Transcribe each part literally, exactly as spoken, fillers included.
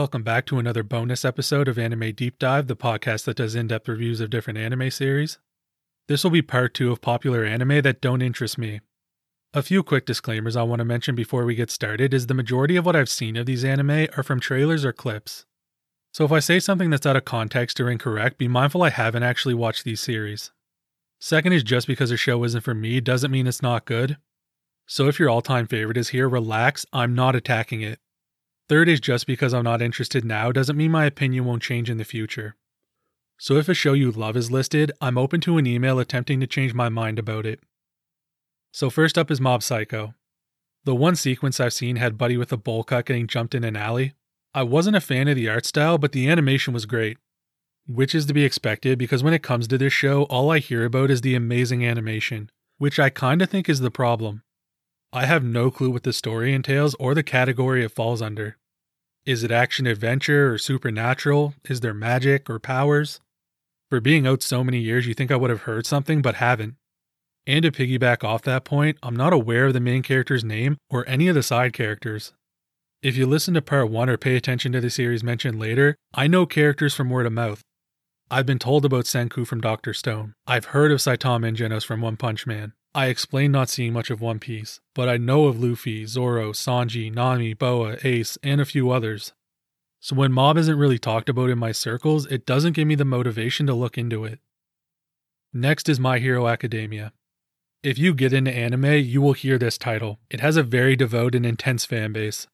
Welcome back to another bonus episode of Anime Deep Dive, the podcast that does in-depth reviews of different anime series. This will be part two of popular anime that don't interest me. A few quick disclaimers I want to mention before we get started is the majority of what I've seen of these anime are from trailers or clips. So if I say something that's out of context or incorrect, be mindful I haven't actually watched these series. Second is just because a show isn't for me doesn't mean it's not good. So if your all-time favorite is here, relax, I'm not attacking it. Third is just because I'm not interested now doesn't mean my opinion won't change in the future. So if a show you love is listed, I'm open to an email attempting to change my mind about it. So first up is Mob Psycho. The one sequence I've seen had Buddy with a bowl cut getting jumped in an alley. I wasn't a fan of the art style, but the animation was great. Which is to be expected because when it comes to this show, all I hear about is the amazing animation, which I kinda think is the problem. I have no clue what the story entails or the category it falls under. Is it action-adventure or supernatural? Is there magic or powers? For being out so many years, you think I would have heard something, but haven't. And to piggyback off that point, I'm not aware of the main character's name or any of the side characters. If you listen to part one or pay attention to the series mentioned later, I know characters from word of mouth. I've been told about Senku from Doctor Stone. I've heard of Saitama and Genos from One Punch Man. I explained not seeing much of One Piece, but I know of Luffy, Zoro, Sanji, Nami, Boa, Ace, and a few others. So when Mob isn't really talked about in my circles, it doesn't give me the motivation to look into it. Next is My Hero Academia. If you get into anime, you will hear this title. It has a very devout and intense fanbase.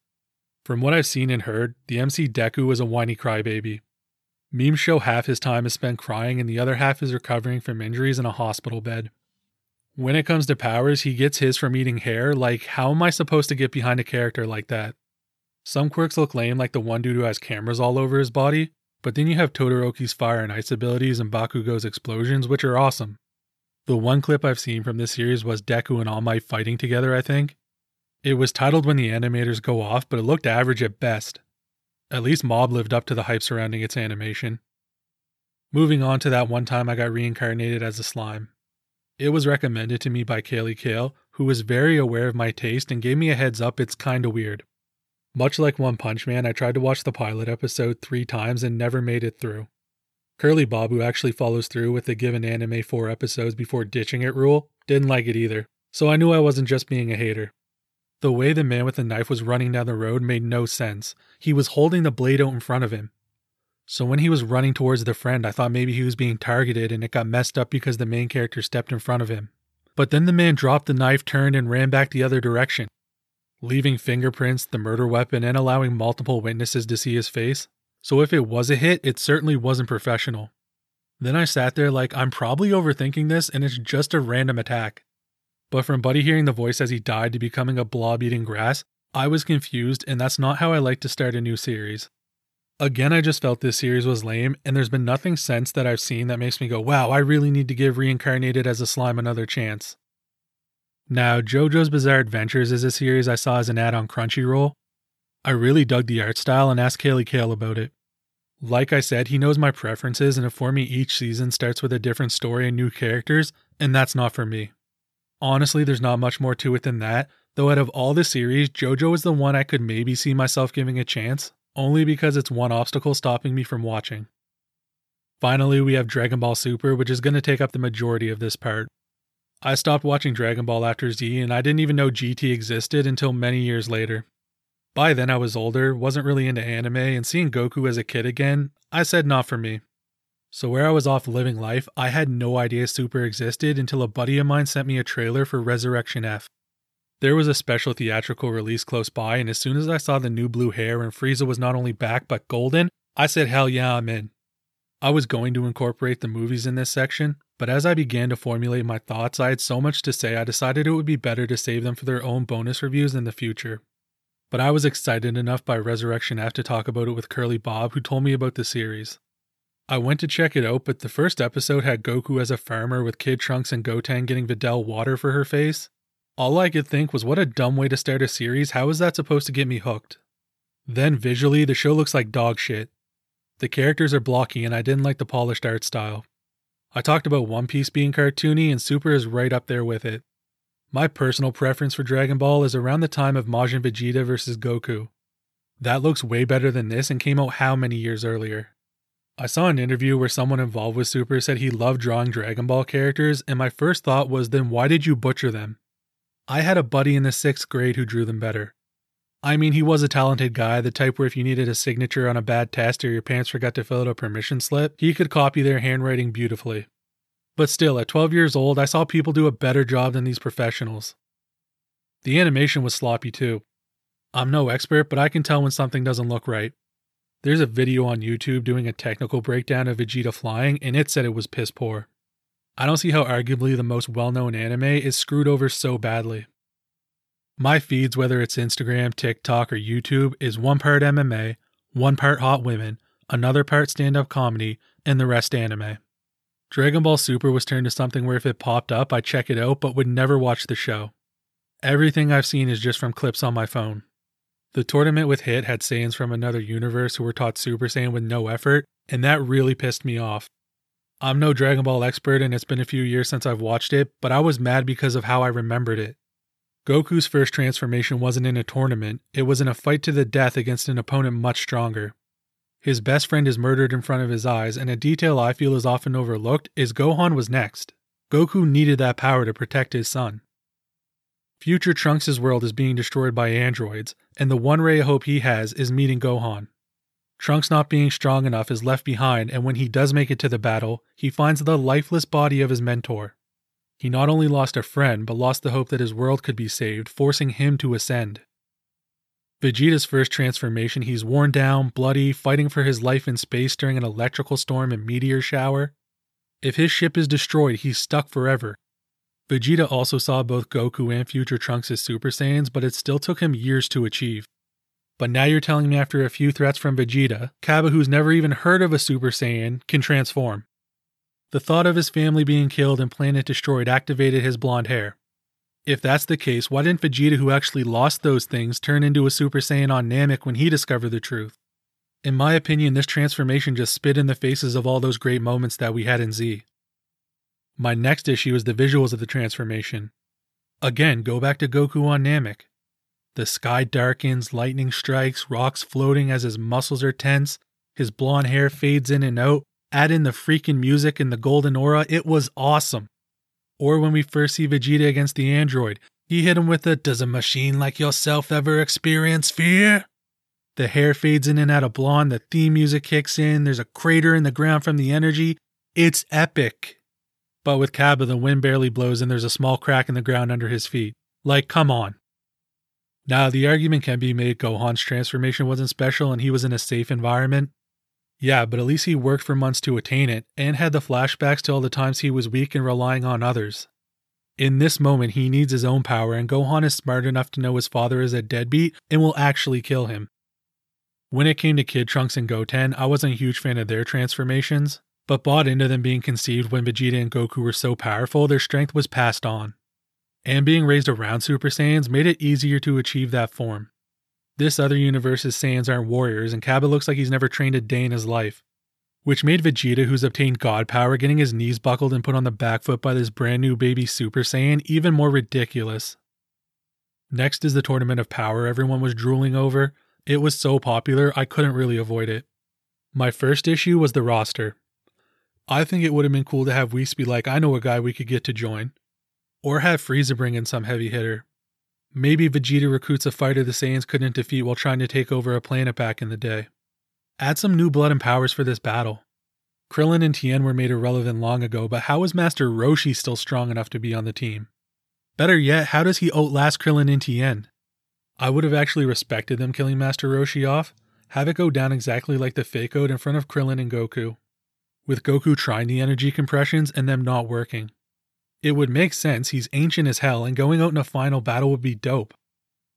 From what I've seen and heard, the M C Deku is a whiny crybaby. Memes show half his time is spent crying and the other half is recovering from injuries in a hospital bed. When it comes to powers, he gets his from eating hair. Like, how am I supposed to get behind a character like that? Some quirks look lame, like the one dude who has cameras all over his body, but then you have Todoroki's fire and ice abilities and Bakugo's explosions, which are awesome. The one clip I've seen from this series was Deku and All Might fighting together, I think. It was titled When the Animators Go Off, but it looked average at best. At least Mob lived up to the hype surrounding its animation. Moving on to That One Time I Got Reincarnated as a Slime. It was recommended to me by Kaylee Kale, who was very aware of my taste and gave me a heads up it's kinda weird. Much like One Punch Man, I tried to watch the pilot episode three times and never made it through. Curly Bob, who actually follows through with the given anime four episodes before ditching it rule, didn't like it either, so I knew I wasn't just being a hater. The way the man with the knife was running down the road made no sense. He was holding the blade out in front of him. So when he was running towards the friend, I thought maybe he was being targeted and it got messed up because the main character stepped in front of him. But then the man dropped the knife, turned, and ran back the other direction, leaving fingerprints, the murder weapon, and allowing multiple witnesses to see his face. So if it was a hit, it certainly wasn't professional. Then I sat there like, I'm probably overthinking this and it's just a random attack. But from Buddy hearing the voice as he died to becoming a blob eating grass, I was confused, and that's not how I like to start a new series. Again, I just felt this series was lame, and there's been nothing since that I've seen that makes me go, wow, I really need to give Reincarnated as a Slime another chance. Now, JoJo's Bizarre Adventures is a series I saw as an ad on Crunchyroll. I really dug the art style and asked Kaylee Kale about it. Like I said, he knows my preferences, and for me each season starts with a different story and new characters, and that's not for me. Honestly, there's not much more to it than that, though out of all the series, JoJo is the one I could maybe see myself giving a chance. Only because it's one obstacle stopping me from watching. Finally, we have Dragon Ball Super, which is going to take up the majority of this part. I stopped watching Dragon Ball after Z, and I didn't even know G T existed until many years later. By then I was older, wasn't really into anime, and seeing Goku as a kid again, I said not for me. So where I was off living life, I had no idea Super existed until a buddy of mine sent me a trailer for Resurrection F. There was a special theatrical release close by, and as soon as I saw the new blue hair and Frieza was not only back but golden, I said hell yeah, I'm in. I was going to incorporate the movies in this section, but as I began to formulate my thoughts, I had so much to say I decided it would be better to save them for their own bonus reviews in the future. But I was excited enough by Resurrection F to talk about it with Curly Bob, who told me about the series. I went to check it out, but the first episode had Goku as a farmer with Kid Trunks and Goten getting Videl water for her face. All I could think was, what a dumb way to start a series, how is that supposed to get me hooked? Then visually, the show looks like dog shit. The characters are blocky and I didn't like the polished art style. I talked about One Piece being cartoony and Super is right up there with it. My personal preference for Dragon Ball is around the time of Majin Vegeta versus Goku. That looks way better than this and came out how many years earlier? I saw an interview where someone involved with Super said he loved drawing Dragon Ball characters, and my first thought was, then why did you butcher them? I had a buddy in the sixth grade who drew them better. I mean, he was a talented guy, the type where if you needed a signature on a bad test or your parents forgot to fill out a permission slip, he could copy their handwriting beautifully. But still, at twelve years old, I saw people do a better job than these professionals. The animation was sloppy too. I'm no expert, but I can tell when something doesn't look right. There's a video on YouTube doing a technical breakdown of Vegeta flying, and it said it was piss poor. I don't see how arguably the most well-known anime is screwed over so badly. My feeds, whether it's Instagram, TikTok, or YouTube, is one part M M A, one part hot women, another part stand-up comedy, and the rest anime. Dragon Ball Super was turned to something where if it popped up, I'd check it out, but would never watch the show. Everything I've seen is just from clips on my phone. The tournament with Hit had Saiyans from another universe who were taught Super Saiyan with no effort, and that really pissed me off. I'm no Dragon Ball expert and it's been a few years since I've watched it, but I was mad because of how I remembered it. Goku's first transformation wasn't in a tournament, it was in a fight to the death against an opponent much stronger. His best friend is murdered in front of his eyes, and a detail I feel is often overlooked is Gohan was next. Goku needed that power to protect his son. Future Trunks' world is being destroyed by androids, and the one ray of hope he has is meeting Gohan. Trunks not being strong enough is left behind, and when he does make it to the battle, he finds the lifeless body of his mentor. He not only lost a friend, but lost the hope that his world could be saved, forcing him to ascend. Vegeta's first transformation, he's worn down, bloody, fighting for his life in space during an electrical storm and meteor shower. If his ship is destroyed, he's stuck forever. Vegeta also saw both Goku and Future Trunks as Super Saiyans, but it still took him years to achieve. But now you're telling me after a few threats from Vegeta, Kaba, who's never even heard of a Super Saiyan, can transform. The thought of his family being killed and planet destroyed activated his blonde hair. If that's the case, why didn't Vegeta, who actually lost those things, turn into a Super Saiyan on Namek when he discovered the truth? In my opinion, this transformation just spit in the faces of all those great moments that we had in Z. My next issue is the visuals of the transformation. Again, go back to Goku on Namek. The sky darkens, lightning strikes, rocks floating as his muscles are tense, his blonde hair fades in and out, add in the freaking music and the golden aura, it was awesome. Or when we first see Vegeta against the android, he hit him with the, "Does a machine like yourself ever experience fear?" The hair fades in and out of blonde, the theme music kicks in, there's a crater in the ground from the energy, it's epic. But with Kaba, the wind barely blows and there's a small crack in the ground under his feet. Like, come on. Now, the argument can be made Gohan's transformation wasn't special and he was in a safe environment. Yeah, but at least he worked for months to attain it, and had the flashbacks to all the times he was weak and relying on others. In this moment, he needs his own power, and Gohan is smart enough to know his father is a deadbeat and will actually kill him. When it came to Kid Trunks and Goten, I wasn't a huge fan of their transformations, but bought into them being conceived when Vegeta and Goku were so powerful their strength was passed on. And being raised around Super Saiyans made it easier to achieve that form. This other universe's Saiyans aren't warriors, and Kaba looks like he's never trained a day in his life. Which made Vegeta, who's obtained god power, getting his knees buckled and put on the back foot by this brand new baby Super Saiyan even more ridiculous. Next is the Tournament of Power everyone was drooling over. It was so popular, I couldn't really avoid it. My first issue was the roster. I think it would have been cool to have Whis be like, I know a guy we could get to join. Or have Frieza bring in some heavy hitter. Maybe Vegeta recruits a fighter the Saiyans couldn't defeat while trying to take over a planet back in the day. Add some new blood and powers for this battle. Krillin and Tien were made irrelevant long ago, but how is Master Roshi still strong enough to be on the team? Better yet, how does he outlast Krillin and Tien? I would have actually respected them killing Master Roshi off. Have it go down exactly like the fake out in front of Krillin and Goku. With Goku trying the energy compressions and them not working. It would make sense, he's ancient as hell, and going out in a final battle would be dope.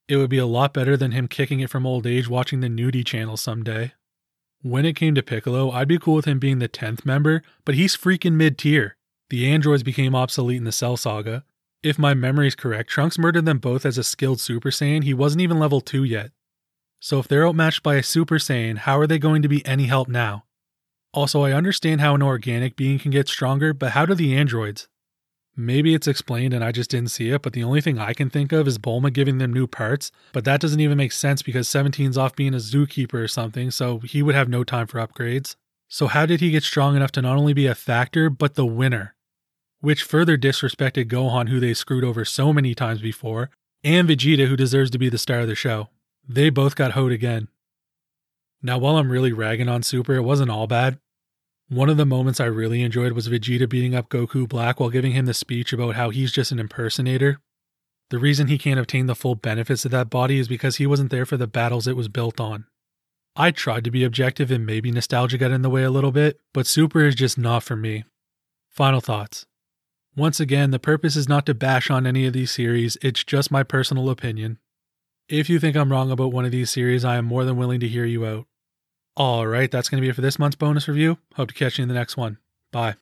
It would be a lot better than him kicking it from old age watching the nudie channel someday. When it came to Piccolo, I'd be cool with him being the tenth member, but he's freaking mid-tier. The androids became obsolete in the Cell Saga. If my memory's correct, Trunks murdered them both as a skilled Super Saiyan, he wasn't even level two yet. So if they're outmatched by a Super Saiyan, how are they going to be any help now? Also, I understand how an organic being can get stronger, but how do the androids? Maybe it's explained and I just didn't see it, but the only thing I can think of is Bulma giving them new parts, but that doesn't even make sense because seventeen's off being a zookeeper or something, so he would have no time for upgrades. So how did he get strong enough to not only be a factor, but the winner? Which further disrespected Gohan, who they screwed over so many times before, and Vegeta, who deserves to be the star of the show. They both got hoed again. Now, while I'm really ragging on Super, it wasn't all bad. One of the moments I really enjoyed was Vegeta beating up Goku Black while giving him the speech about how he's just an impersonator. The reason he can't obtain the full benefits of that body is because he wasn't there for the battles it was built on. I tried to be objective and maybe nostalgia got in the way a little bit, but Super is just not for me. Final thoughts. Once again, the purpose is not to bash on any of these series, it's just my personal opinion. If you think I'm wrong about one of these series, I am more than willing to hear you out. Alright, that's going to be it for this month's bonus review. Hope to catch you in the next one. Bye.